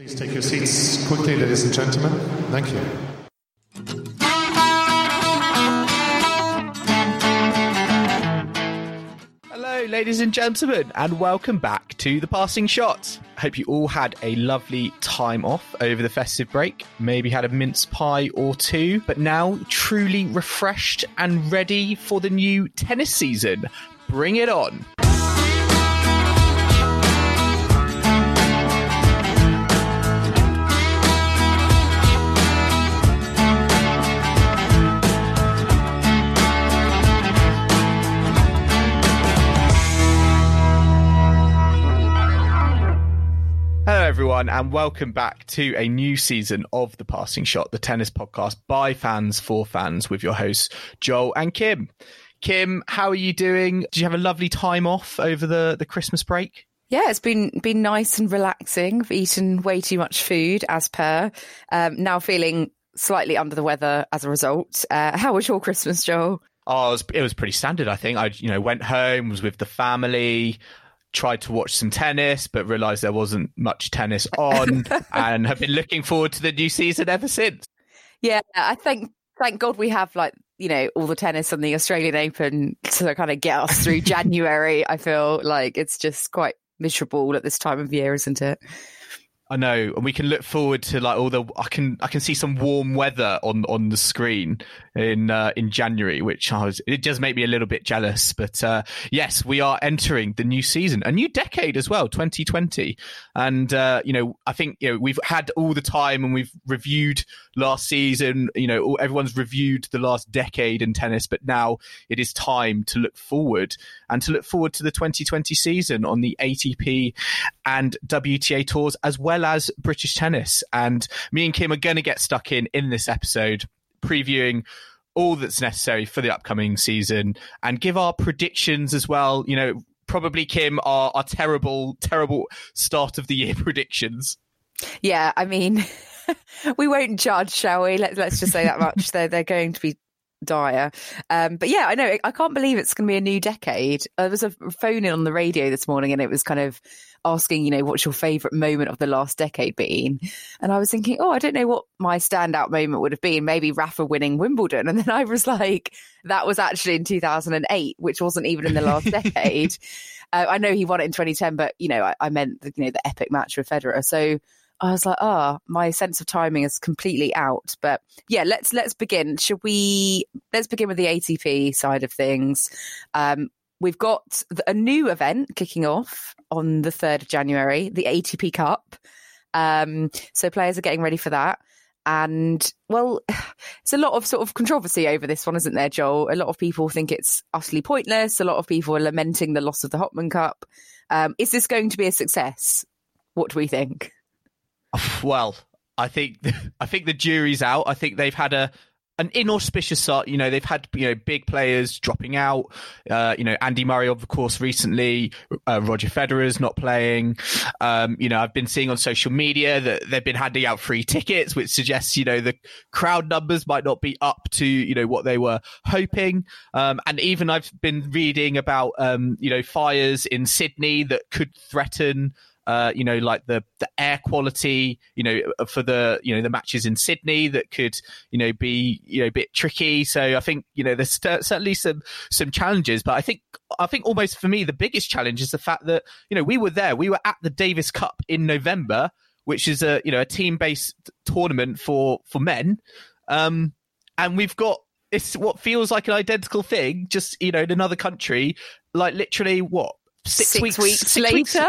Please take your seats quickly, ladies and gentlemen. Thank you. Hello, ladies and gentlemen, and welcome back to The Passing Shot. I hope you all had a lovely time off over the festive break, maybe had a mince pie or two, but now truly refreshed and ready for the new tennis season. Bring it on. Hello everyone and welcome back to a new season of The Passing Shot, the tennis podcast by fans for fans with your hosts Joel and Kim. Kim, how are you doing? Did you have a lovely time off over the Christmas break? Yeah, it's been nice and relaxing. I've eaten way too much food as per. Now feeling slightly under the weather as a result. How was your Christmas, Joel? Oh, it was pretty standard, I think. I went home, was with the family, tried to watch some tennis, but realised there wasn't much tennis on and have been looking forward to the new season ever since. Yeah, I think, thank God we have, like, you know, all the tennis on the Australian Open to kind of get us through January. I feel like it's just quite miserable at this time of year, isn't it? I know, and we can look forward to like all the. I can see some warm weather on the screen in January, which it does make me a little bit jealous. But yes, we are entering the new season, a new decade as well, 2020. And I think we've had all the time, and we've reviewed last season. Everyone's reviewed the last decade in tennis, but now it is time to look forward and to look forward to the 2020 season on the ATP and WTA tours as well as British tennis. And me and Kim are going to get stuck in this episode, previewing all that's necessary for the upcoming season and give our predictions as well. Probably, Kim, our terrible start of the year predictions. Yeah, I mean, we won't judge, shall we? Let's just say that much. They're going to be dire. But yeah, I know. I can't believe it's going to be a new decade. There was a phone in on the radio this morning and it was kind of asking, what's your favourite moment of the last decade been? And I was thinking, I don't know what my standout moment would have been. Maybe Rafa winning Wimbledon. And then I was like, that was actually in 2008, which wasn't even in the last decade. I know he won it in 2010, but, I meant, the epic match with Federer. So I was like, my sense of timing is completely out. But yeah, let's begin. Let's begin with the ATP side of things. We've got a new event kicking off on the 3rd of January, the ATP Cup. So players are getting ready for that. And, well, it's a lot of sort of controversy over this one, isn't there, Joel? A lot of people think it's utterly pointless. A lot of people are lamenting the loss of the Hopman Cup. Is this going to be a success? What do we think? Well, I think the jury's out. I think they've had an inauspicious start. They've had big players dropping out. Andy Murray, of course, recently. Roger Federer's not playing. I've been seeing on social media that they've been handing out free tickets, which suggests the crowd numbers might not be up to what they were hoping. And even I've been reading about fires in Sydney that could threaten. The air quality, for the, the matches in Sydney that could, be, a bit tricky. So I think, there's certainly some challenges, but I think almost for me, the biggest challenge is the fact that, we were there, we were at the Davis Cup in November, which is a team-based tournament for men. And we've got, it's what feels like an identical thing, just, in another country, like literally what? Six weeks later.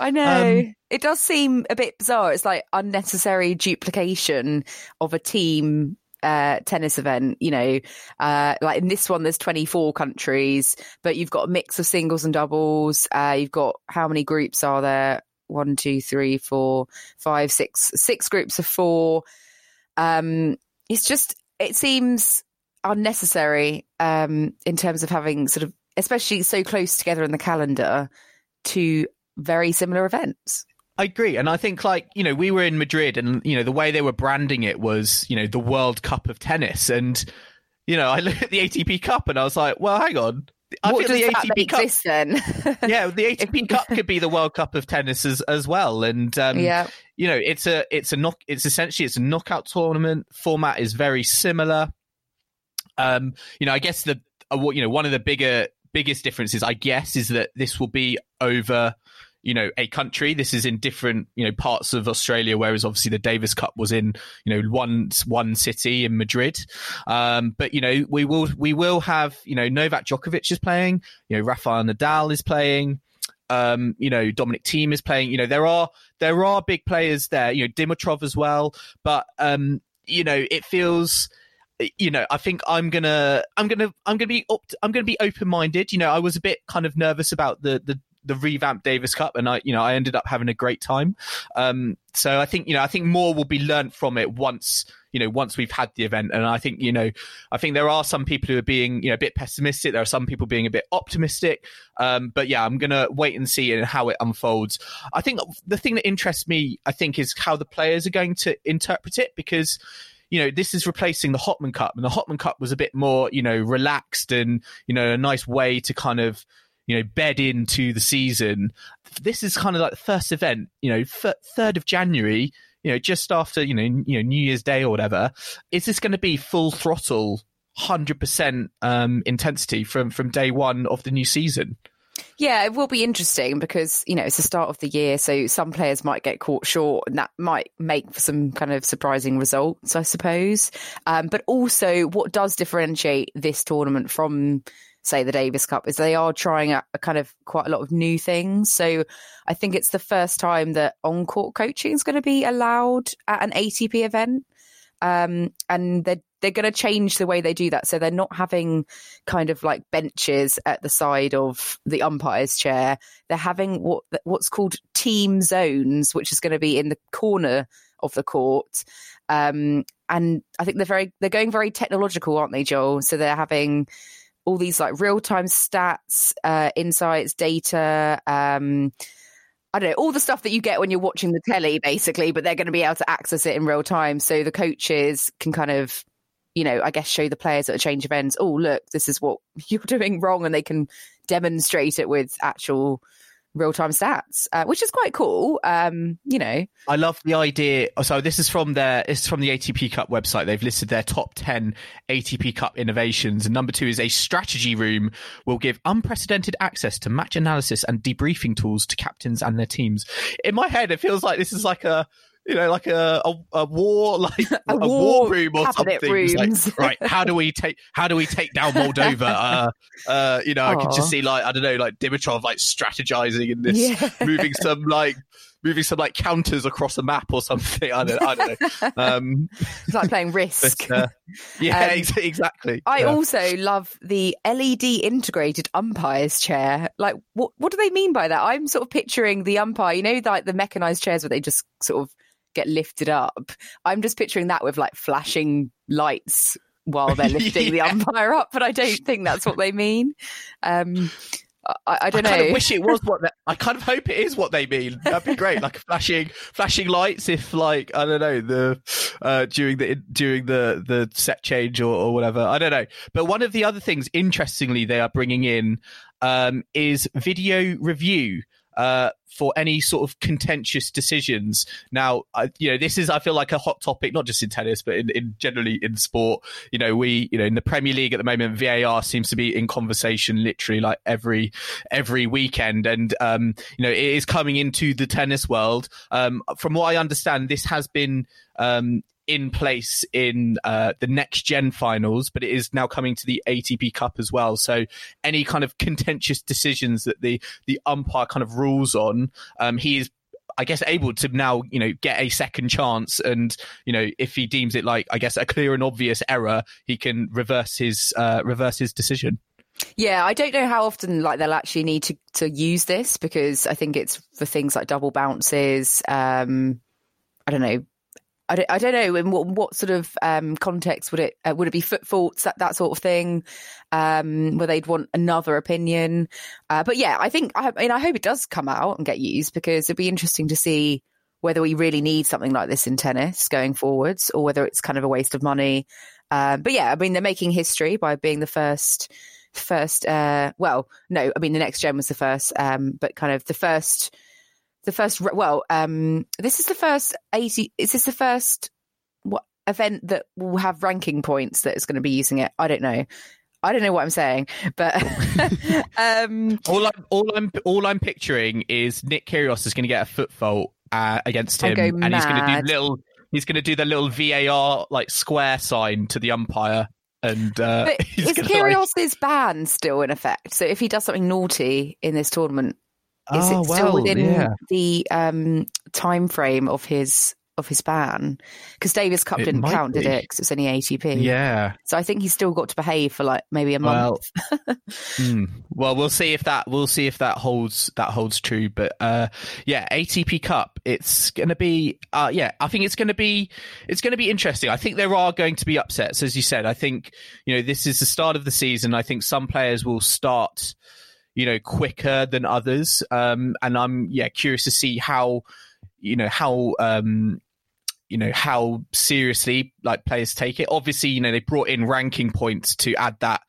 I know. It does seem a bit bizarre. It's like unnecessary duplication of a team tennis event, you know, like in this one, there's 24 countries, but you've got a mix of singles and doubles. You've got, how many groups are there? 1, 2, 3, 4, 5, 6 groups of 4. It's just, it seems unnecessary in terms of having sort of, especially so close together in the calendar, two very similar events. I agree. And I think, like, you know, we were in Madrid and, you know, the way they were branding it was, you know, the World Cup of tennis. And, you know, I looked at the ATP Cup and I was like, well, hang on. I think the ATP Cup exist, then? Yeah, the ATP Cup could be the World Cup of tennis as well. And, yeah, you know, it's essentially a knockout tournament. Format is very similar. You know, I guess one of the biggest differences, I guess, is that this will be over, you know, a country. This is in different, you know, parts of Australia, whereas obviously the Davis Cup was in, you know, one city in Madrid. But, you know, we will have, you know, Novak Djokovic is playing, you know, Rafael Nadal is playing, you know, Dominic Thiem is playing. You know, there are big players there, you know, Dimitrov as well. But, you know, it feels... You know, I think I'm gonna be open-minded. You know, I was a bit kind of nervous about the revamped Davis Cup, and I ended up having a great time. So I think, you know, more will be learnt from it once we've had the event. And I think, you know, there are some people who are being, you know, a bit pessimistic. There are some people being a bit optimistic. But yeah, I'm gonna wait and see and how it unfolds. I think the thing that interests me, I think, is how the players are going to interpret it, because, you know, this is replacing the Hopman Cup, and the Hopman Cup was a bit more, you know, relaxed and, you know, a nice way to kind of, you know, bed into the season. This is kind of like the first event, you know, 3rd of January, you know, just after, you know, New Year's Day or whatever. Is this going to be full throttle, 100% intensity from day one of the new season? Yeah, it will be interesting because, you know, it's the start of the year, so some players might get caught short, and that might make for some kind of surprising results, I suppose. But also, what does differentiate this tournament from, say, the Davis Cup is they are trying out a kind of quite a lot of new things. So I think it's the first time that on-court coaching is going to be allowed at an ATP event. And they're going to change the way they do that. So they're not having kind of like benches at the side of the umpire's chair. They're having what's called team zones, which is going to be in the corner of the court. And I think they're going very technological, aren't they, Joel? So they're having all these like real time stats, insights, data, I don't know, all the stuff that you get when you're watching the telly, basically, but they're going to be able to access it in real time. So the coaches can kind of, you know, I guess show the players at a change of ends, oh, look, this is what you're doing wrong. And they can demonstrate it with actual real-time stats, which is quite cool. You know, I love the idea. So this is from the ATP Cup website. They've listed their top 10 ATP Cup innovations, and number 2 is a strategy room will give unprecedented access to match analysis and debriefing tools to captains and their teams. In my head, it feels like this is like a, you know, like a war, like a war room or something. Like, right, how do we take down Moldova? You know, aww. I could just see, like, I don't know, like Dimitrov like strategizing in this, yeah, moving some like counters across a map or something. I don't know. It's like playing Risk. But, yeah, exactly. I also love the LED integrated umpire's chair. Like, what do they mean by that? I'm sort of picturing the umpire, you know, like the mechanized chairs where they just sort of get lifted up. I'm just picturing that with like flashing lights while they're lifting the umpire up, but I don't think that's what they mean. I don't know. I kind of wish it was what I kind of hope it is what they mean. That'd be great, like flashing lights. If, like, I don't know, the during the set change or whatever. I don't know. But one of the other things, interestingly, they are bringing in is video review for any sort of contentious decisions. Now, you know, this is, I feel like, a hot topic, not just in tennis, but in generally in sport. You know, in the Premier League at the moment, VAR seems to be in conversation literally like every weekend. And, you know, it is coming into the tennis world. From what I understand, this has been, in place in the next gen finals, but it is now coming to the ATP Cup as well. So any kind of contentious decisions that the umpire kind of rules on, he is I guess, able to now, you know, get a second chance. And, you know, if he deems it like, I guess, a clear and obvious error, he can reverse his decision. Yeah, I don't know how often like they'll actually need to use this, because I think it's for things like double bounces. I don't know in what sort of context would it be foot faults, that sort of thing, where they'd want another opinion. But yeah, I hope it does come out and get used, because it'd be interesting to see whether we really need something like this in tennis going forwards, or whether it's kind of a waste of money. But yeah, I mean, they're making history by being the first. The next gen was the first, but kind of the first. The first, well, this is the first 80. Is this the first event that will have ranking points that is going to be using it? I don't know what I'm saying, but all I'm picturing is Nick Kyrgios is going to get a foot fault against him, and he's going to do the little VAR like square sign to the umpire. And but is Kyrgios's ban still in effect? So if he does something naughty in this tournament, is it still within the time frame of his ban? Because Davis Cup didn't count, did it? Because it's only ATP. Yeah. So I think he's still got to behave for like maybe a month. Well, we'll see if that holds true. But yeah, ATP Cup. It's gonna be I think it's gonna be interesting. I think there are going to be upsets, as you said. I think, you know, this is the start of the season. I think some players will start, you know, quicker than others, and I'm curious to see how seriously like players take it. Obviously, you know, they brought in ranking points to add that,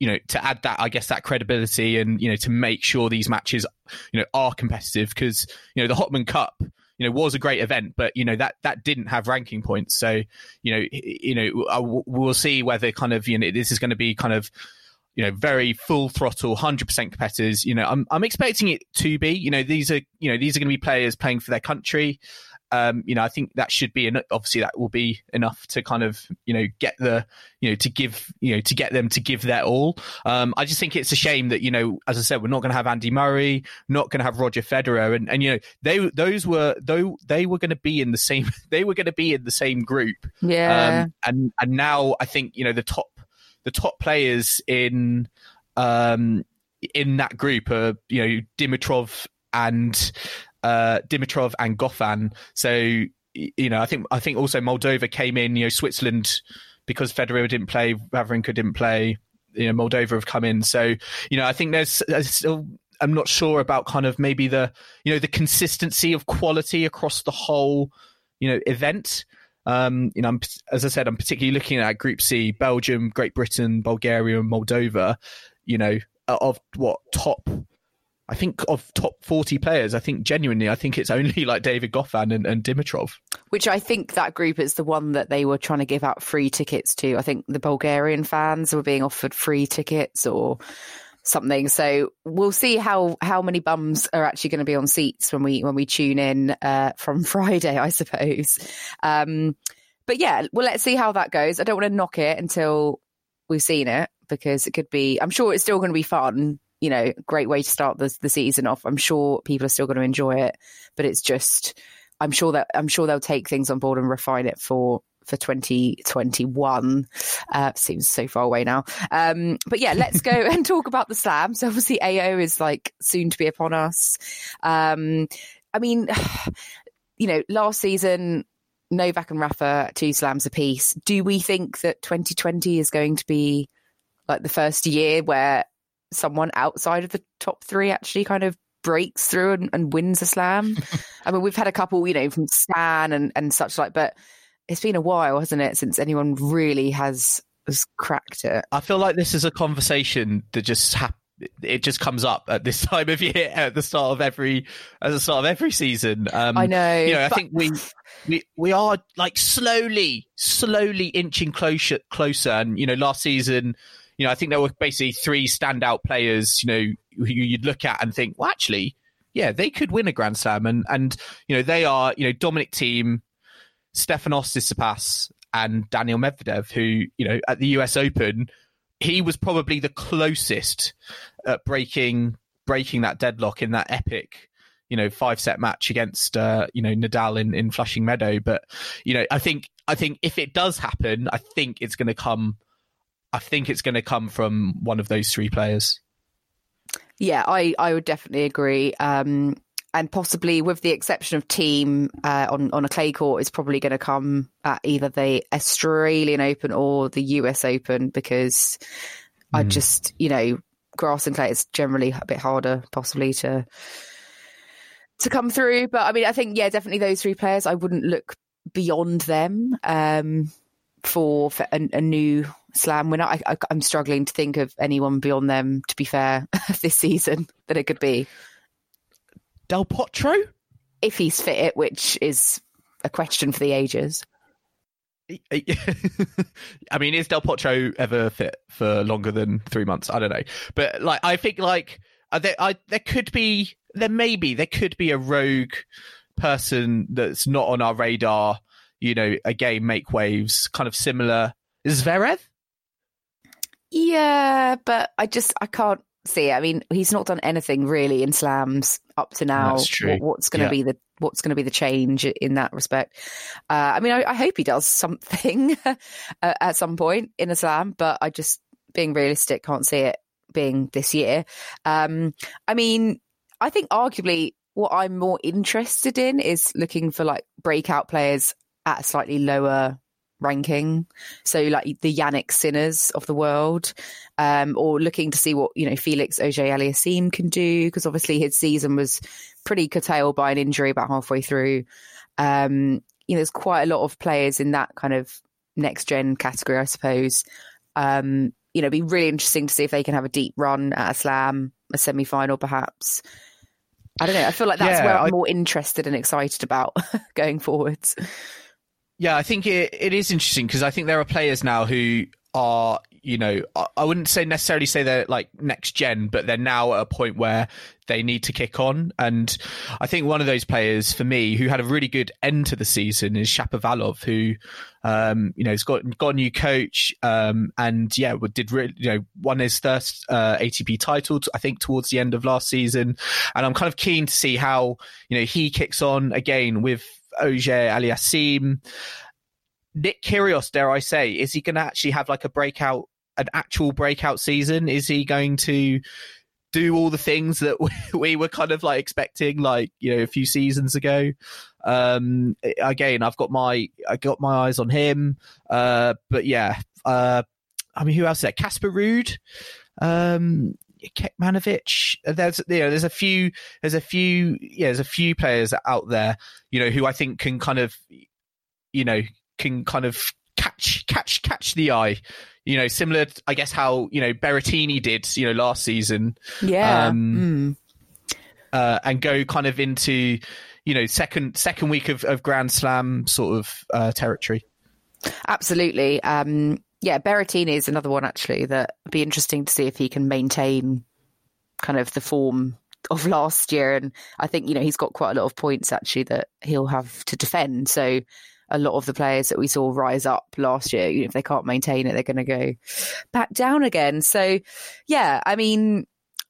you know, I guess that credibility, and, you know, to make sure these matches, you know, are competitive, because, you know, the Hopman Cup, you know, was a great event, but, you know, that didn't have ranking points. So, you know, we'll see whether kind of, you know, this is going to be kind of, you know, very full throttle, 100% competitors. You know, I'm expecting it to be. You know, these are going to be players playing for their country. You know, I think that should be enough. Obviously, that will be enough to kind of, you know, get them to give their all. I just think it's a shame that, you know, as I said, we're not going to have Andy Murray, not going to have Roger Federer, and you know, they were going to be in the same group. Yeah. And now I think, you know, the top players in that group are, you know, Dimitrov and Goffin. So, you know, I think also Moldova came in, you know, Switzerland, because Federer didn't play, Wawrinka didn't play, you know, Moldova have come in. So, you know, I think there's still, I'm not sure about kind of maybe the, you know, the consistency of quality across the whole, you know, event. You know, as I said, I'm particularly looking at Group C: Belgium, Great Britain, Bulgaria, and Moldova. You know, of top 40 players, I think genuinely, I think it's only like David Goffin and Dimitrov. Which I think that group is the one that they were trying to give out free tickets to. I think the Bulgarian fans were being offered free tickets or something. So we'll see how many bums are actually going to be on seats when we tune in from Friday, I suppose. But yeah, well, let's see how that goes. I don't want to knock it until we've seen it, because it could be, I'm sure it's still going to be fun, you know, great way to start the season off. I'm sure people are still going to enjoy it, but it's just, I'm sure they'll take things on board and refine it for 2021. Seems so far away now. But yeah, let's go and talk about the Slam. So obviously AO is like soon to be upon us. I mean, you know, last season, Novak and Rafa, 2 slams apiece. Do we think that 2020 is going to be like the first year where someone outside of the top 3 actually kind of breaks through and wins a Slam? I mean, we've had a couple, you know, from Stan and such like, but it's been a while, hasn't it, since anyone really has cracked it. I feel like this is a conversation that just it just comes up at this time of year at the start of every season. I know. You know, I think we are like slowly inching closer. And, you know, last season, you know, I think there were basically 3 standout players, you know, who you'd look at and think, well, actually, yeah, they could win a Grand Slam. And you know, they are, you know, Dominic Thiem, Stefanos Tsitsipas and Daniil Medvedev, who, you know, at the US Open, he was probably the closest at breaking that deadlock in that epic, you know, 5-set match against, you know, Nadal in Flushing Meadow. But, you know, I think if it does happen, I think it's going to come from one of those three players. Yeah, I would definitely agree. And possibly, with the exception of Thiem, on a clay court, is probably going to come at either the Australian Open or the US Open, because I just, you know, grass and clay is generally a bit harder possibly to come through. But I mean, I think, yeah, definitely those three players. I wouldn't look beyond them for a new slam winner. I'm struggling to think of anyone beyond them, to be fair, this season that it could be. Del Potro, if he's fit, which is a question for the ages. I mean, is Del Potro ever fit for longer than 3 months? I don't know, but like, I think like there could be a rogue person that's not on our radar. You know, again, make waves, kind of similar. Zverev. Yeah, but I can't. See, I mean, he's not done anything really in slams up to now. That's true. What's going to be the change in that respect? I mean, I hope he does something at some point in a slam, but I just, being realistic, can't see it being this year. I mean, I think arguably what I'm more interested in is looking for like breakout players at a slightly lower ranking, so like the Yannick Sinners of the world, or looking to see what, you know, Felix Auger-Aliassime can do, because obviously his season was pretty curtailed by an injury about halfway through. You know, there's quite a lot of players in that kind of next gen category, I suppose. You know, it'd be really interesting to see if they can have a deep run at a slam, a semi-final perhaps. I don't know, I feel like that's where I'm more interested and excited about going forwards. Yeah, I think it is interesting, because I think there are players now who are, you know, I wouldn't say necessarily say they're like next gen, but they're now at a point where they need to kick on. And I think one of those players for me who had a really good end to the season is Shapovalov, who, you know, has got a new coach, and yeah, did really, you know, won his first ATP title, I think, towards the end of last season. And I'm kind of keen to see how, you know, he kicks on again with Auger-Aliassime. Nick Kyrgios, dare I say, is he going to actually have like an actual breakout season? Is he going to do all the things that we were kind of like expecting, like, you know, a few seasons ago? Again, I got my eyes on him. But yeah, I mean, who else is there? Casper Ruud, Kecmanović. There's a few players out there, you know, who I think can kind of, you know, catch the eye, you know, similar, I guess, how, you know, Berrettini did, you know, last season, and go kind of into, you know, second week of Grand Slam sort of territory. Absolutely. Yeah, Berrettini is another one, actually, that would be interesting to see if he can maintain kind of the form of last year. And I think, you know, he's got quite a lot of points, actually, that he'll have to defend. So a lot of the players that we saw rise up last year, you know, if they can't maintain it, they're going to go back down again. So, yeah, I mean,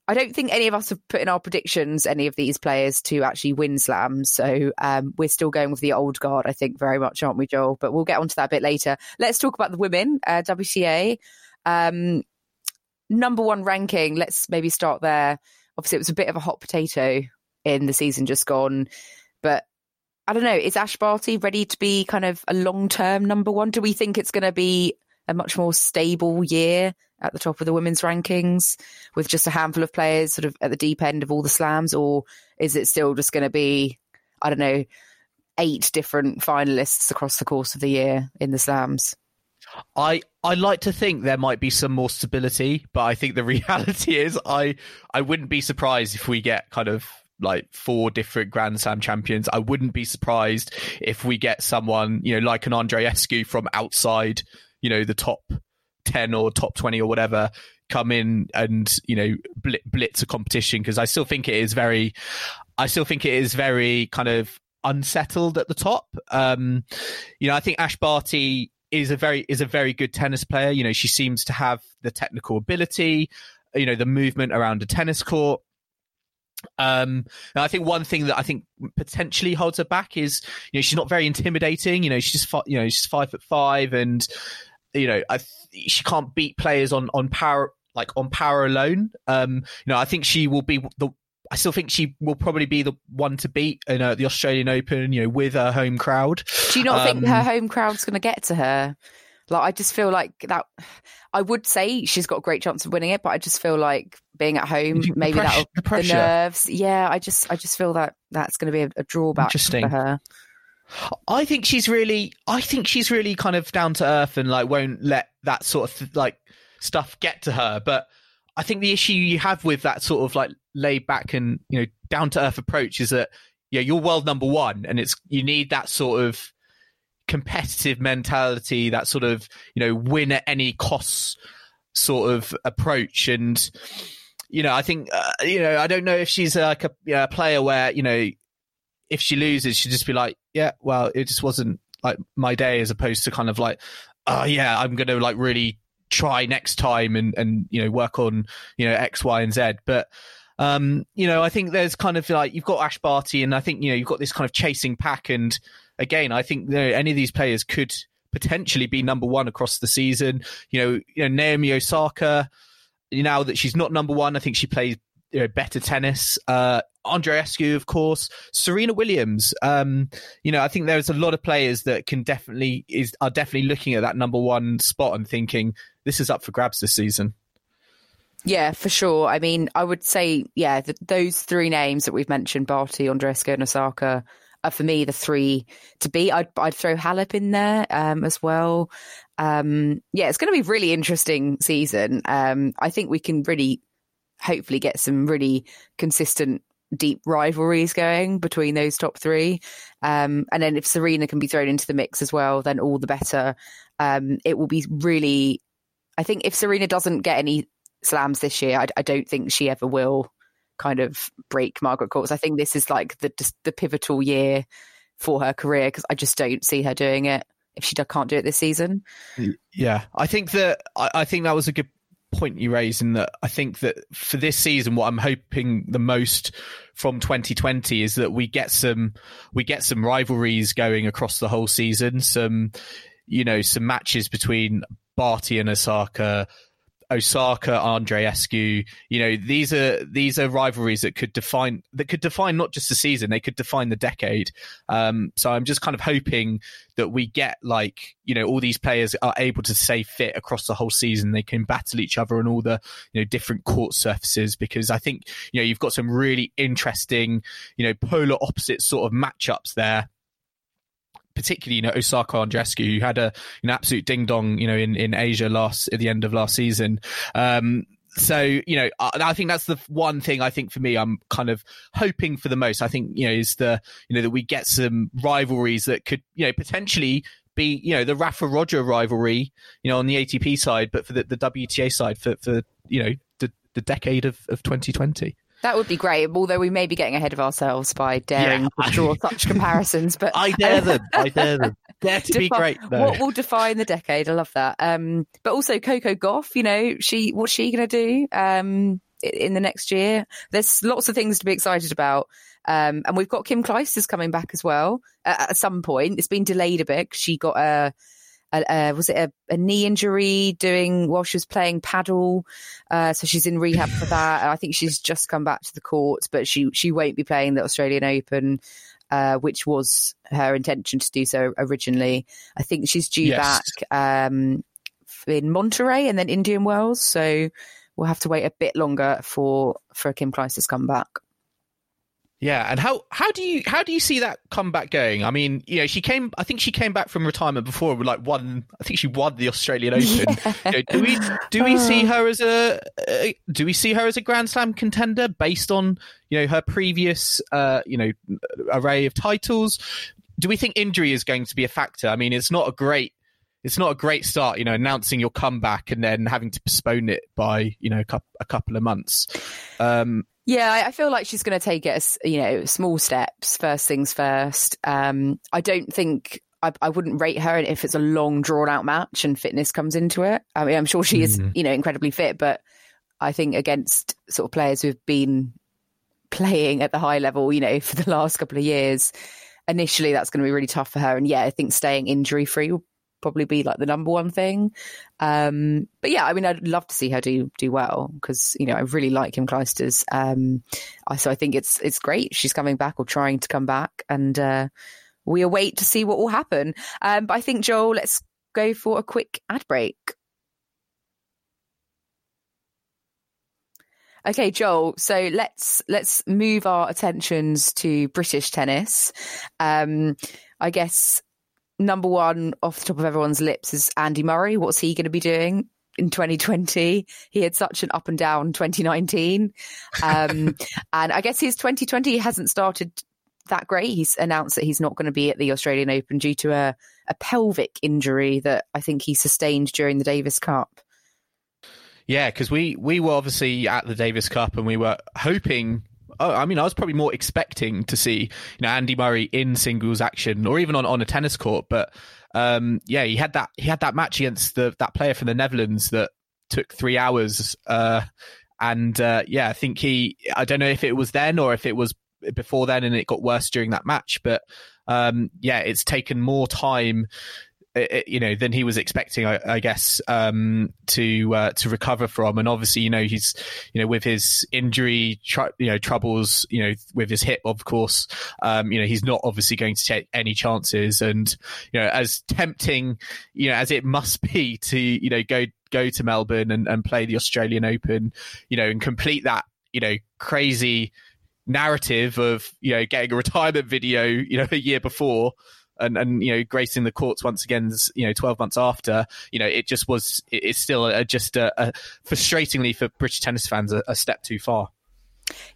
I don't think any of us have put in our predictions any of these players to actually win slams. So we're still going with the old guard, I think, very much, aren't we, Joel? But we'll get onto that a bit later. Let's talk about the women, WTA. Number one ranking, let's maybe start there. Obviously, it was a bit of a hot potato in the season just gone. But I don't know, is Ash Barty ready to be kind of a long-term number one? Do we think it's going to be a much more stable year at the top of the women's rankings, with just a handful of players sort of at the deep end of all the slams? Or is it still just going to be, I don't know, 8 different finalists across the course of the year in the slams? I like to think there might be some more stability, but I think the reality is I wouldn't be surprised if we get kind of like 4 different Grand Slam champions. I wouldn't be surprised if we get someone, you know, like an Andreescu from outside, you know, the top 10 or top 20 or whatever, come in and, you know, blitz a competition, because I still think it is very kind of unsettled at the top. You know, I think Ash Barty is a very good tennis player. You know, she seems to have the technical ability, you know, the movement around a tennis court. I think one thing that I think potentially holds her back is, you know, she's not very intimidating. You know, she's just, you know, she's 5'5", and, you know, she can't beat players on power, like on power alone. You know, I think she will be I still think she will probably be the one to beat in the Australian Open, you know, with her home crowd. Do you not think her home crowd's going to get to her? Like, I just feel like that. I would say she's got a great chance of winning it, but I just feel like being at home, maybe the nerves. Yeah, I just feel that that's going to be a drawback for her. I think she's really kind of down to earth and like won't let that sort of like stuff get to her. But I think the issue you have with that sort of like laid back and, you know, down to earth approach is that, yeah, you're world number one, and it's, you need that sort of competitive mentality, that sort of, you know, win at any cost sort of approach. And, you know, I think, you know, I don't know if she's like a player where, you know, if she loses, she'll just be like, yeah, well, it just wasn't like my day, as opposed to kind of like, oh yeah, I'm going to like really try next time and, you know, work on, you know, X, Y, and Z. But, you know, I think there's kind of like, you've got Ash Barty, and I think, you know, you've got this kind of chasing pack. And again, I think, you know, any of these players could potentially be number one across the season. You know, Naomi Osaka, you know, now that she's not number one, I think she plays, you know, better tennis. Andreescu, of course, Serena Williams. You know, I think there's a lot of players that can are definitely looking at that number one spot and thinking this is up for grabs this season. Yeah, for sure. I mean, I would say, yeah, those three names that we've mentioned, Barty, Andreescu and Osaka, are for me the three to beat. I'd throw Halep in there as well. Yeah, it's going to be a really interesting season. I think we can really hopefully get some really consistent deep rivalries going between those top three. And then if Serena can be thrown into the mix as well, then all the better. It will be really... I think if Serena doesn't get any slams this year, I don't think she ever will kind of break Margaret Court's. I think this is like the pivotal year for her career, because I just don't see her doing it if she can't do it this season. Yeah, I think that was a good point you raised, in that I think that for this season, what I'm hoping the most from 2020 is that we get some rivalries going across the whole season. Some, you know, some matches between Barty and Osaka, Andreescu. You know, these are rivalries that could define not just the season, they could define the decade. So I'm just kind of hoping that we get, like, you know, all these players are able to stay fit across the whole season. They can battle each other on all the, you know, different court surfaces, because I think, you know, you've got some really interesting, you know, polar opposite sort of matchups there. Particularly, you know, Osaka Andreescu, who had an absolute ding dong, you know, in Asia at the end of last season. So, you know, I think that's the one thing I think for me I'm kind of hoping for the most. I think, you know, is the, you know, that we get some rivalries that could, you know, potentially be, you know, the Rafa Roger rivalry, you know, on the ATP side, but for the WTA side for you know, the decade of 2020. That would be great, although we may be getting ahead of ourselves by daring to draw such comparisons. But I dare them. Dare to be great, though. What will define the decade? I love that. But also Coco Gauff, you know, what's she going to do in the next year? There's lots of things to be excited about. And we've got Kim Clijsters coming back as well at some point. It's been delayed a bit. She got a knee injury while she was playing paddle, so she's in rehab for that. And I think she's just come back to the court, but she won't be playing the Australian Open, which was her intention to do so originally. I think she's due back in Monterey and then Indian Wells, so we'll have to wait a bit longer for Kim Clijsters' comeback. Yeah, and how do you see that comeback going? I mean, you know, she came back from retirement before with like she won the Australian Open. Yeah. You know, do we see her as a Grand Slam contender based on, you know, her previous you know, array of titles? Do we think injury is going to be a factor? I mean, it's not a great start, you know, announcing your comeback and then having to postpone it by, you know, a couple of months. Yeah, I feel like she's going to take it as, you know, small steps, first things first. I don't think I wouldn't rate her if it's a long, drawn-out match and fitness comes into it. I mean, I'm sure she is, you know, incredibly fit, but I think against sort of players who've been playing at the high level, you know, for the last couple of years. Initially, that's going to be really tough for her. And yeah, I think staying injury free will probably be like the number one thing. But yeah, I mean, I'd love to see her do well because, you know, I really like Kim Clijsters. So I think it's great. She's coming back or trying to come back, and we await to see what will happen. But I think, Joel, let's go for a quick ad break. Okay, Joel, so let's move our attentions to British tennis. I guess number one off the top of everyone's lips is Andy Murray. What's he going to be doing in 2020? He had such an up and down 2019. And I guess his 2020 hasn't started that great. He's announced that he's not going to be at the Australian Open due to a pelvic injury that I think he sustained during the Davis Cup. Yeah, because we were obviously at the Davis Cup and we were hoping, I was probably more expecting to see, you know, Andy Murray in singles action or even on a tennis court. But yeah, he had that match against that player from the Netherlands that took 3 hours. Yeah, I think I don't know if it was then or if it was before then and it got worse during that match. But yeah, it's taken more time, you know, than he was expecting, I guess, to recover from. And obviously, you know, he's, you know, with his injury, troubles, you know, with his hip, of course, you know, he's not obviously going to take any chances. And, you know, as tempting, you know, as it must be to, you know, go to Melbourne and play the Australian Open, you know, and complete that, you know, crazy narrative of, you know, getting a retirement video, you know, a year before, and you know, gracing the courts once again, you know, 12 months after, you know, it just was, it's still just a frustratingly for British tennis fans, a step too far.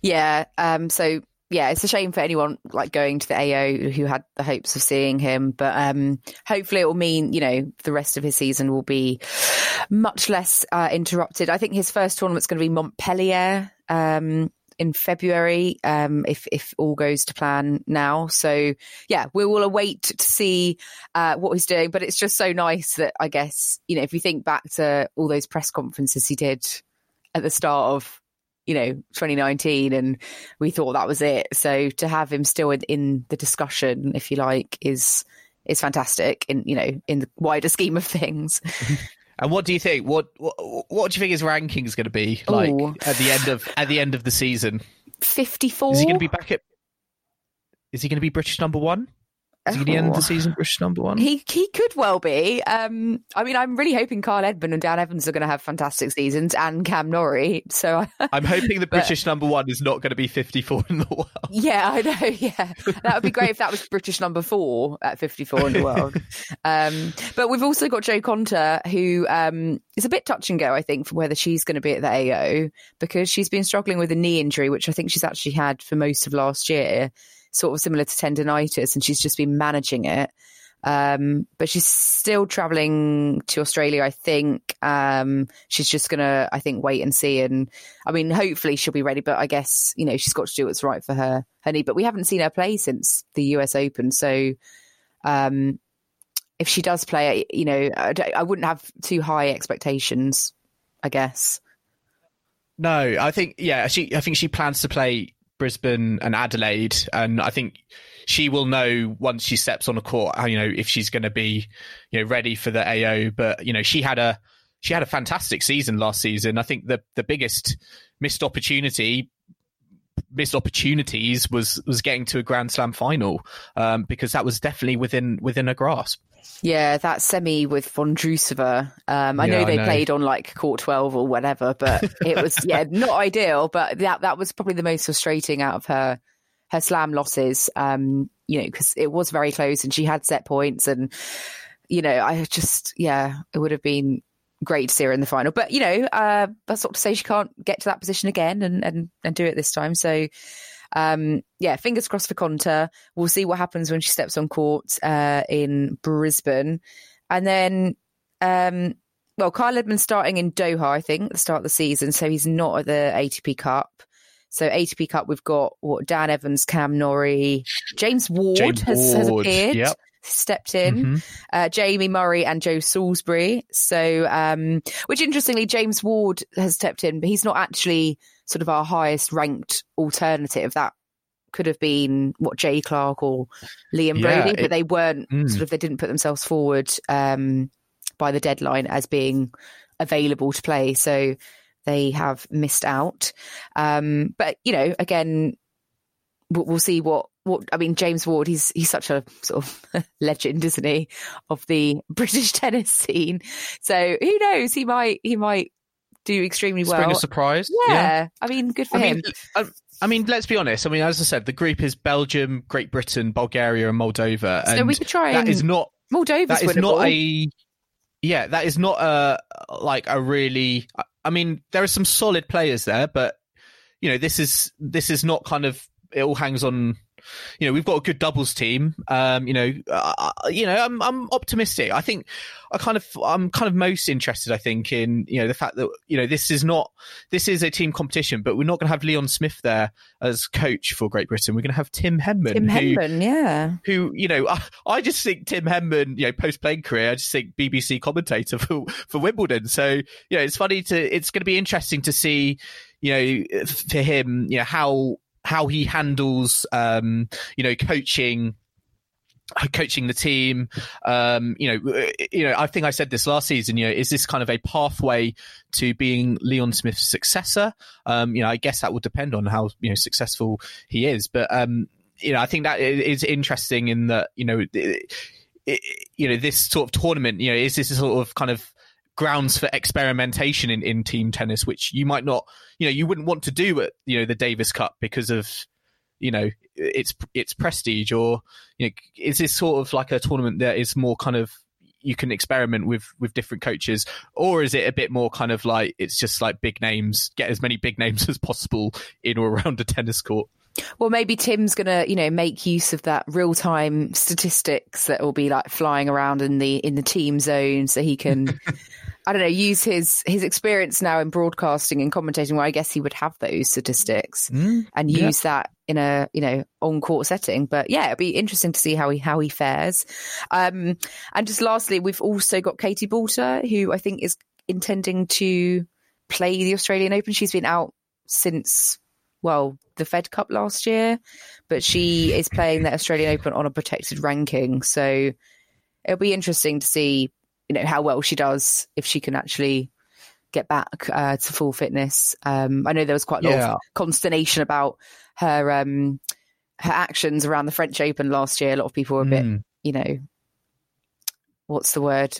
Yeah. So yeah, it's a shame for anyone like going to the AO who had the hopes of seeing him, but hopefully it will mean, you know, the rest of his season will be much less interrupted. I think his first tournament's going to be Montpellier, in February, if all goes to plan now. So yeah, we will await to see what he's doing, but it's just so nice that, I guess, you know, if you think back to all those press conferences he did at the start of, you know, 2019, and we thought that was it. So to have him still in the discussion, if you like, is fantastic in, you know, in the wider scheme of things. And what do you think? What do you think his ranking is going to be like at the end of the season? 54. Is he going to be back at? Is he going to be British number one? Is he going to end the season British number one? He could well be. I mean, I'm really hoping Carl Edmund and Dan Evans are going to have fantastic seasons, and Cam Norrie. So I'm hoping the British number one is not going to be 54 in the world. Yeah, I know. Yeah, that would be great if that was British number 4 at 54 in the world. But we've also got Jo Konta, who is a bit touch and go, I think, for whether she's going to be at the AO, because she's been struggling with a knee injury, which I think she's actually had for most of last year, sort of similar to tendonitis, and she's just been managing it. But she's still traveling to Australia, I think. She's just going to, I think, wait and see. And I mean, hopefully she'll be ready, but I guess, you know, she's got to do what's right for her knee. But we haven't seen her play since the US Open. So if she does play, you know, I wouldn't have too high expectations, I guess. No, I think, yeah, I think she plans to play Brisbane and Adelaide, and I think she will know once she steps on a court, you know, if she's going to be, you know, ready for the AO. But you know, she had a fantastic season last season. I think the biggest missed opportunities was getting to a Grand Slam final, because that was definitely within her grasp. Yeah, that semi with Vondrousova. I know they played on like court 12 or whatever, but it was not ideal. But that was probably the most frustrating out of her slam losses. You know, because it was very close and she had set points, and you know, it would have been great to see her in the final. But you know, that's not to say she can't get to that position again and do it this time. So. Yeah, fingers crossed for Konta. We'll see what happens when she steps on court in Brisbane. And then, Kyle Edmund starting in Doha, I think, at the start of the season. So he's not at the ATP Cup. So ATP Cup, we've got Dan Evans, Cam Norrie, James Ward has appeared, stepped in, Jamie Murray and Joe Salisbury. So, which interestingly, James Ward has stepped in, but he's not actually sort of our highest ranked alternative. That could have been what Jay Clark or Liam Brody, but they weren't sort of, they didn't put themselves forward by the deadline as being available to play. So they have missed out. But, you know, again, we'll see what I mean, James Ward, he's such a sort of legend, isn't he, of the British tennis scene. So who knows? He might do extremely well. Spring a surprise. Yeah. I mean, good for him. I mean, let's be honest. I mean, as I said, the group is Belgium, Great Britain, Bulgaria, and Moldova. So we could try. That is not Moldova's that is winnable. That is not a really. I mean, there are some solid players there, but you know, this is not kind of. It all hangs on. You know, we've got a good doubles team. I'm optimistic. I think I'm kind of most interested, I think, in, you know, the fact that, you know, this is a team competition, but we're not going to have Leon Smith there as coach for Great Britain. We're going to have Tim Henman, who, you know, I just think Tim Henman, you know, post playing career, I just think BBC commentator for Wimbledon. So, you know, it's going to be interesting to see, you know, for him, you know, how he handles, you know, coaching the team. I think I said this last season, you know, is this kind of a pathway to being Leon Smith's successor? You know, I guess that will depend on how, you know, successful he is. But, you know, I think that is interesting in that, you know, this sort of tournament, you know, is this sort of kind of grounds for experimentation in team tennis, which you might not, you know, you wouldn't want to do at, you know, the Davis Cup because of, you know, its prestige, or, you know, is this sort of like a tournament that is more kind of, you can experiment with different coaches, or is it a bit more kind of like, it's just like big names, get as many big names as possible in or around a tennis court? Well, maybe Tim's going to, you know, make use of that real-time statistics that will be like flying around in the team zone, so he can, I don't know, use his experience now in broadcasting and commentating, where I guess he would have those statistics and use that in a, you know, on-court setting. But yeah, it'd be interesting to see how he fares. And just lastly, we've also got Katie Balter, who I think is intending to play the Australian Open. She's been out since, well, the Fed Cup last year, but she is playing the Australian Open on a protected ranking. So it'll be interesting to see, you know, how well she does, if she can actually get back to full fitness. I know there was quite a lot of consternation about her actions around the French Open last year. A lot of people were a bit, you know, what's the word?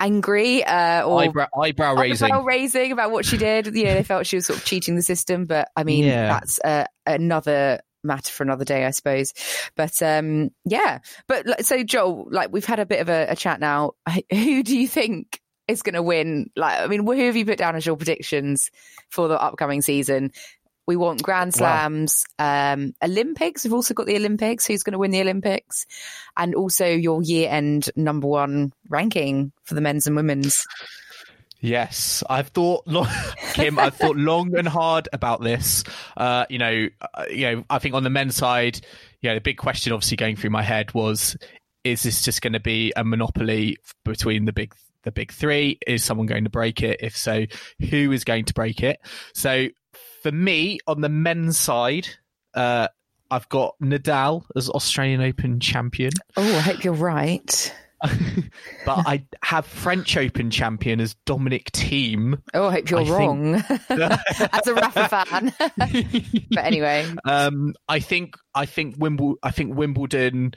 Angry or eyebrow raising about what she did. You know, they felt she was sort of cheating the system. But I mean, that's another matter for another day, I suppose. But but so Joel, like, we've had a bit of a chat now. Who do you think is going to win? Like, I mean, who have you put down as your predictions for the upcoming season? We want Grand Slams, Olympics. We've also got the Olympics. Who's going to win the Olympics? And also your year-end number one ranking for the men's and women's. Yes, I've thought, Kim, I've thought long and hard about this. I think on the men's side, yeah, the big question obviously going through my head was, is this just going to be a monopoly between the big three? Is someone going to break it? If so, who is going to break it? So, for me, on the men's side, I've got Nadal as Australian Open champion. Oh, I hope you're right. But I have French Open champion as Dominic Thiem. Oh, I hope you're wrong. As a Rafa fan. But anyway. I think Wimbledon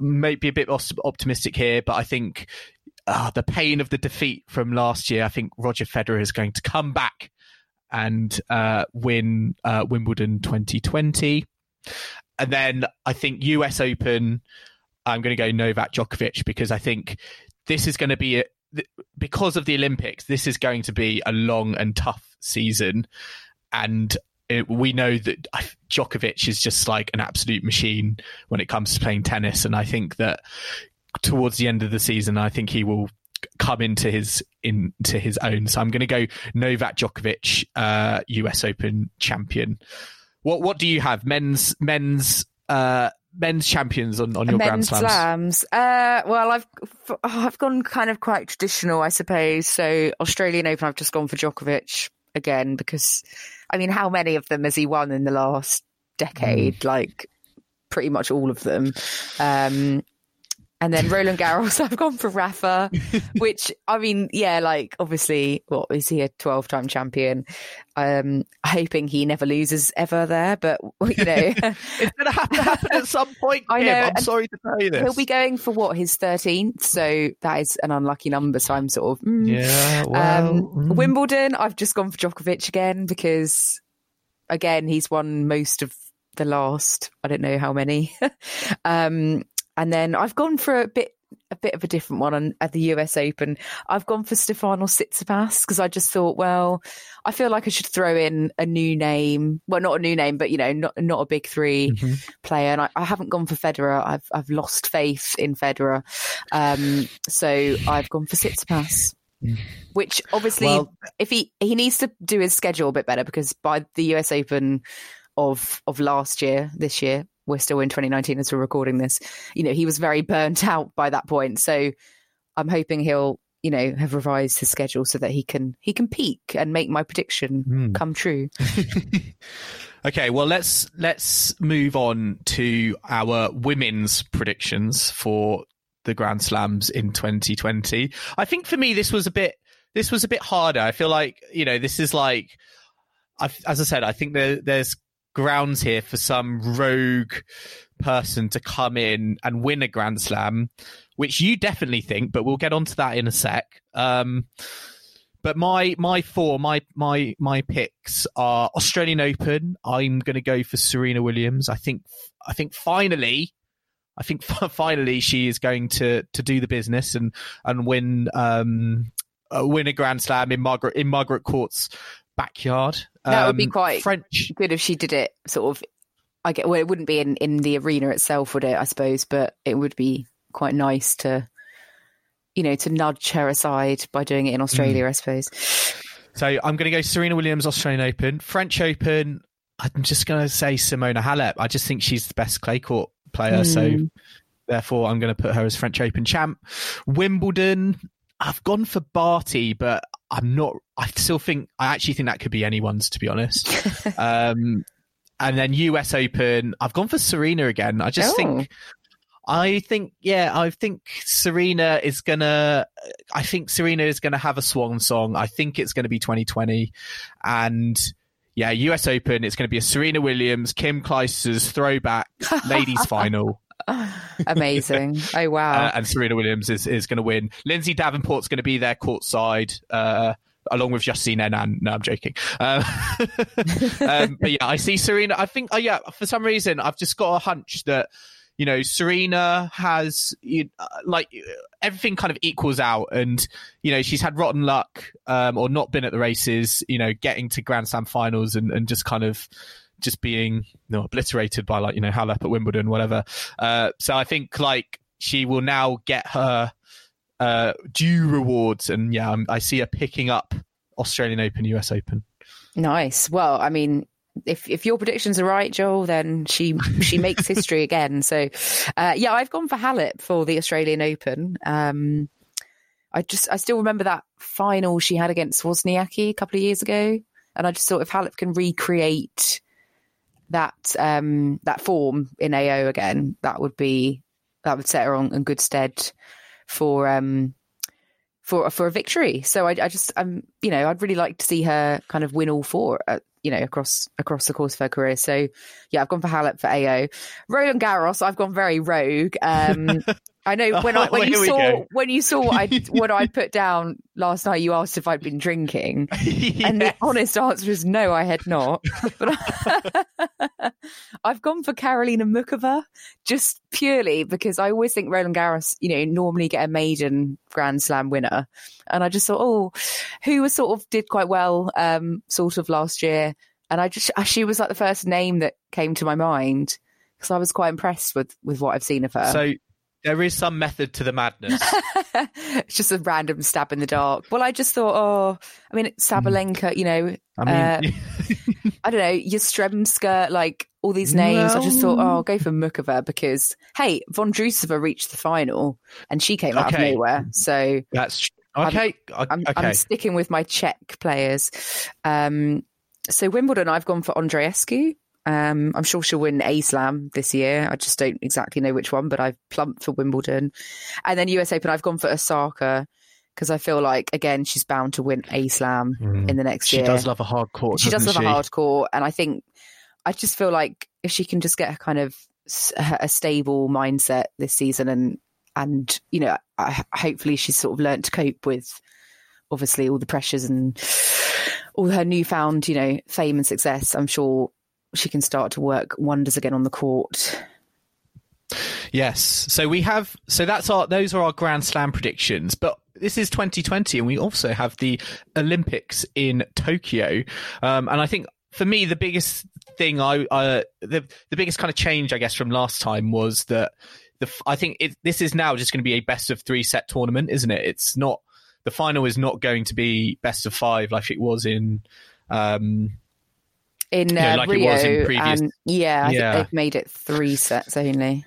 may be a bit optimistic here, but I think the pain of the defeat from last year, I think Roger Federer is going to come back and win Wimbledon 2020. And then I think US Open, I'm going to go Novak Djokovic, because I think this is going to be, because of the Olympics, this is going to be a long and tough season. And we know that Djokovic is just like an absolute machine when it comes to playing tennis. And I think that towards the end of the season, I think he will come into his own. So I'm going to go Novak Djokovic, US Open champion. What do you have? Men's champions on your Grand Slams. Well, I've gone kind of quite traditional, I suppose. So Australian Open, I've just gone for Djokovic. again, because, I mean, how many of them has he won in the last decade? Like, pretty much all of them. And then Roland Garros, I've gone for Rafa, which, I mean, yeah, like, obviously, what, is he a 12-time champion? Hoping he never loses ever there, but, you know. It's going to have to happen at some point, Kim. I know, I'm sorry to tell you this. He'll be going for, what, his 13th? So that is an unlucky number, so I'm sort of, Yeah, well, Wimbledon, I've just gone for Djokovic again, because, again, he's won most of the last, I don't know how many. And then I've gone for a bit of a different one at the US Open. I've gone for Stefanos Tsitsipas because I just thought, well, I feel like I should throw in a new name. Well, not a new name, but, you know, not a big three player. And I haven't gone for Federer. I've lost faith in Federer. So I've gone for Tsitsipas, which obviously, well, if he needs to do his schedule a bit better, because by the US Open of last year, this year, we're still in 2019 as we're recording this, you know, he was very burnt out by that point. So I'm hoping he'll, you know, have revised his schedule so that he can peak and make my prediction come true. Okay, well, let's move on to our women's predictions for the Grand Slams in 2020. I think for me, this was a bit harder. I feel like, you know, this is like, as I said, I think there's grounds here for some rogue person to come in and win a Grand Slam, which you definitely think, but we'll get onto that in a sec. But my picks are Australian Open. I'm going to go for Serena Williams. I think finally she is going to do the business and win a Grand Slam in Margaret Court's backyard. That would be quite good if she did it sort of, I get, well, it wouldn't be in the arena itself, would it, I suppose, but it would be quite nice to, you know, to nudge her aside by doing it in Australia, I suppose. So I'm going to go Serena Williams, Australian Open. French Open, I'm just going to say Simona Halep. I just think she's the best clay court player, so therefore I'm going to put her as French Open champ. Wimbledon, I've gone for Barty, but I actually think that could be anyone's, to be honest. And then US Open, I've gone for Serena again. I think Serena is gonna have a swan song. I think it's gonna be 2020. And yeah, US Open, it's gonna be a Serena Williams, Kim Clijsters throwback ladies final. Amazing. Oh wow. And Serena Williams is going to win. Lindsay Davenport's going to be there courtside along with Justine Henin. No, I'm joking. But yeah, I see Serena. I think for some reason I've just got a hunch that, you know, Serena has, you, like, everything kind of equals out, and, you know, she's had rotten luck or not been at the races, you know, getting to Grand Slam finals and just kind of just being, you know, obliterated by, like, you know, Halep at Wimbledon, whatever. So I think, like, she will now get her due rewards. And yeah, I see her picking up Australian Open, US Open. Nice. Well, I mean, if your predictions are right, Joel, then she makes history again. So yeah, I've gone for Halep for the Australian Open. I still remember that final she had against Wozniacki a couple of years ago. And I just thought, if Halep can recreate that form in AO again, that would set her on in good stead for a victory. So I just you know, I'd really like to see her kind of win all four you know, across the course of her career. So yeah, I've gone for Halep for AO. Roland Garros, I've gone very rogue. I know when you saw what I put down last night, you asked if I'd been drinking, and the honest answer is no, I had not. But I've gone for Karolina Muchova just purely because I always think Roland Garros, you know, normally get a maiden Grand Slam winner, and I just thought, who was sort of did quite well, sort of last year, and she was like the first name that came to my mind because I was quite impressed with what I've seen of her. So there is some method to the madness. It's just a random stab in the dark. Well, I just thought, I mean, Sabalenka, you know, I don't know, Yastremska, like all these names. No. I just thought, I'll go for Muchova because, hey, Vondrousova reached the final and she came out of nowhere. So that's true. Okay. I'm sticking with my Czech players. So Wimbledon, I've gone for Andreescu. I'm sure she'll win a slam this year. I just don't exactly know which one, but I've plumped for Wimbledon. And then US Open, I've gone for Osaka because I feel like, again, she's bound to win a slam in the next year. She does love a hard court. She does love a hard court. And I think, I just feel like if she can just get her kind of a stable mindset this season and you know, hopefully she's sort of learned to cope with obviously all the pressures and all her newfound, you know, fame and success. I'm sure she can start to work wonders again on the court. Yes. So we have, those are our Grand Slam predictions, but this is 2020 and we also have the Olympics in Tokyo. And I think for me, the biggest thing the biggest kind of change, I guess, from last time was that this is now just going to be a best of 3 set tournament, isn't it? It's not, the final is not going to be best of 5 like it was in Rio, it was in previous. I think they've made it 3 sets only.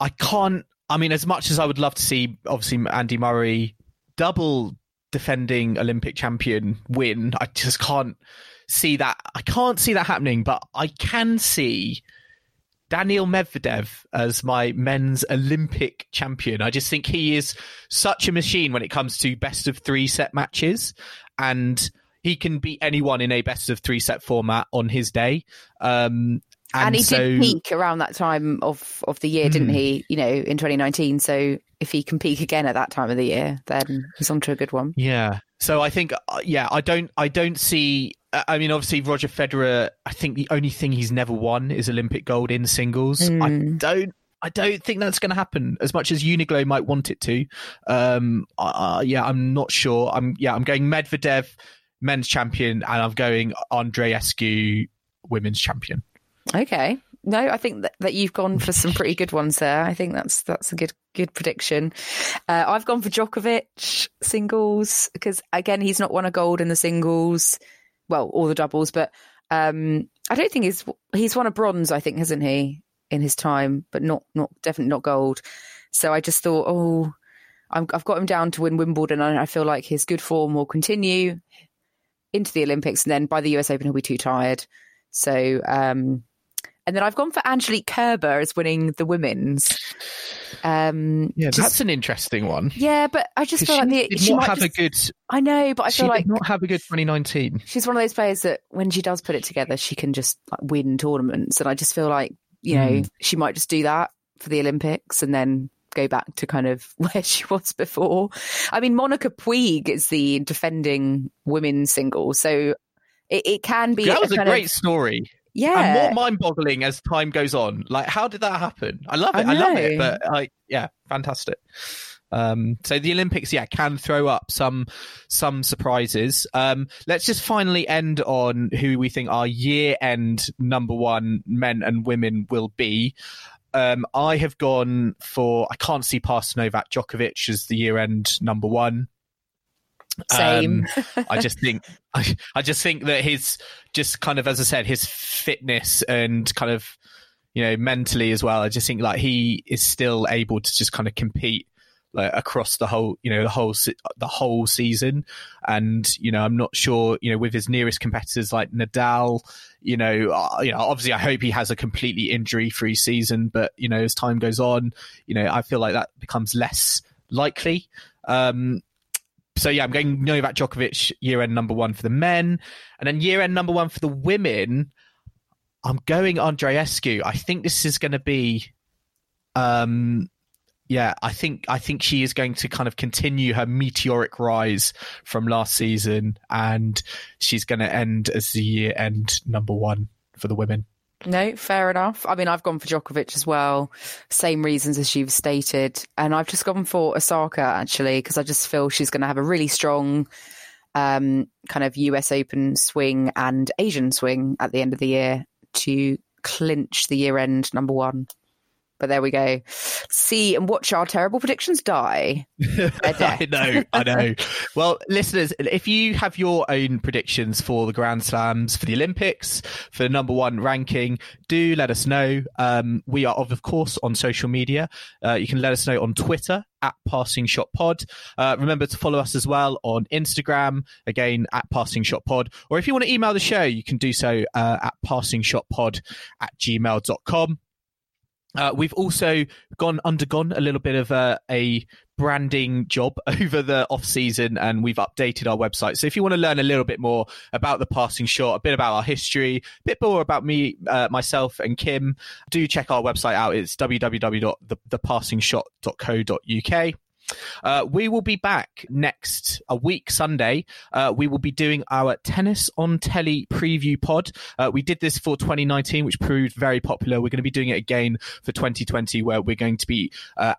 As much as I would love to see, obviously, Andy Murray, double defending Olympic champion, win, I just can't see that. I can't see that happening, but I can see Daniil Medvedev as my men's Olympic champion. I just think he is such a machine when it comes to best of 3 set matches, and he can beat anyone in a best of 3 set format on his day. And he did peak around that time of the year, didn't he? You know, in 2019. So if he can peak again at that time of the year, then he's onto a good one. Yeah. So I think, I don't see. I mean, obviously, Roger Federer, I think the only thing he's never won is Olympic gold in singles. I don't think that's going to happen as much as Uniglow might want it to. I'm not sure. I'm going Medvedev, men's champion, and I'm going Andreescu, women's champion. Okay. No, I think that you've gone for some pretty good ones there. I think that's a good prediction. I've gone for Djokovic singles because, again, he's not won a gold in the singles. Well, all the doubles, but I don't think he's won a bronze, I think, hasn't he, in his time, but definitely not gold. So I just thought, I've got him down to win Wimbledon, and I feel like his good form will continue into the Olympics, and then by the US Open, he'll be too tired. So, and then I've gone for Angelique Kerber as winning the women's. That's an interesting one. Yeah, but I just feel she did not have a good 2019. She's one of those players that when she does put it together, she can just win tournaments. And I just feel like, you know, she might just do that for the Olympics and then go back to kind of where she was before. I mean, Monica Puig is the defending women's single. So it can be... That was a great story. Yeah. And more mind-boggling as time goes on. Like, how did that happen? I love it. I love it. But, fantastic. So the Olympics, can throw up some surprises. Let's just finally end on who we think our year-end number one men and women will be. I have gone for... I can't see past Novak Djokovic as the year-end number one. Same. I just think that his, just kind of, as I said, his fitness and kind of, you know, mentally as well, I just think like he is still able to just kind of compete like across the whole, you know, the whole season. And, you know, I'm not sure, you know, with his nearest competitors like Nadal, you know, obviously I hope he has a completely injury-free season, but, you know, as time goes on, you know, I feel like that becomes less likely. So, I'm going Novak Djokovic, year-end number one for the men. And then year-end number one for the women, I'm going Andreescu. I think this is going to be... I think she is going to kind of continue her meteoric rise from last season. And she's going to end as the year-end number one for the women. No, fair enough. I mean, I've gone for Djokovic as well. Same reasons as you've stated. And I've just gone for Osaka, actually, because I just feel she's going to have a really strong kind of US Open swing and Asian swing at the end of the year to clinch the year-end number one. But there we go. see and watch our terrible predictions die. I know. Well, listeners, if you have your own predictions for the Grand Slams, for the Olympics, for the number one ranking, do let us know. We are, of course, on social media. You can let us know on Twitter at Passing Shot Pod. Remember to follow us as well on Instagram, again, at Passing Shot Pod. Or if you want to email the show, you can do so at passingshotpod@gmail.com. We've also undergone a little bit of a branding job over the off season, and we've updated our website. So if you want to learn a little bit more about the Passing Shot, a bit about our history, a bit more about me, myself and Kim, do check our website out. It's www.thepassingshot.co.uk. We will be back next week Sunday. We will be doing our Tennis on Telly preview pod. We did this for 2019, which proved very popular. We're going to be doing it again for 2020, where we're going to be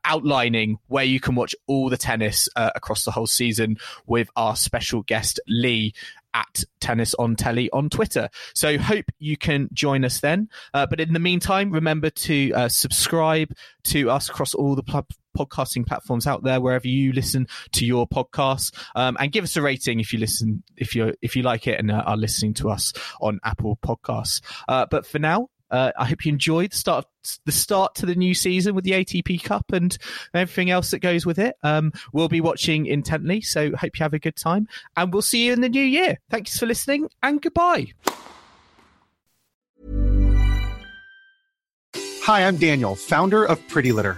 outlining where you can watch all the tennis across the whole season with our special guest Lee at Tennis on Telly on Twitter. So hope you can join us then. But in the meantime, remember to subscribe to us across all the podcasting platforms out there, wherever you listen to your podcasts, and give us a rating if you like it and are listening to us on Apple Podcasts. But for now, I hope you enjoyed the start to the new season with the ATP Cup and everything else that goes with it. We'll be watching intently, so hope you have a good time, and we'll see you in the new year. Thanks for listening, and goodbye. Hi, I'm Daniel, founder of Pretty Litter.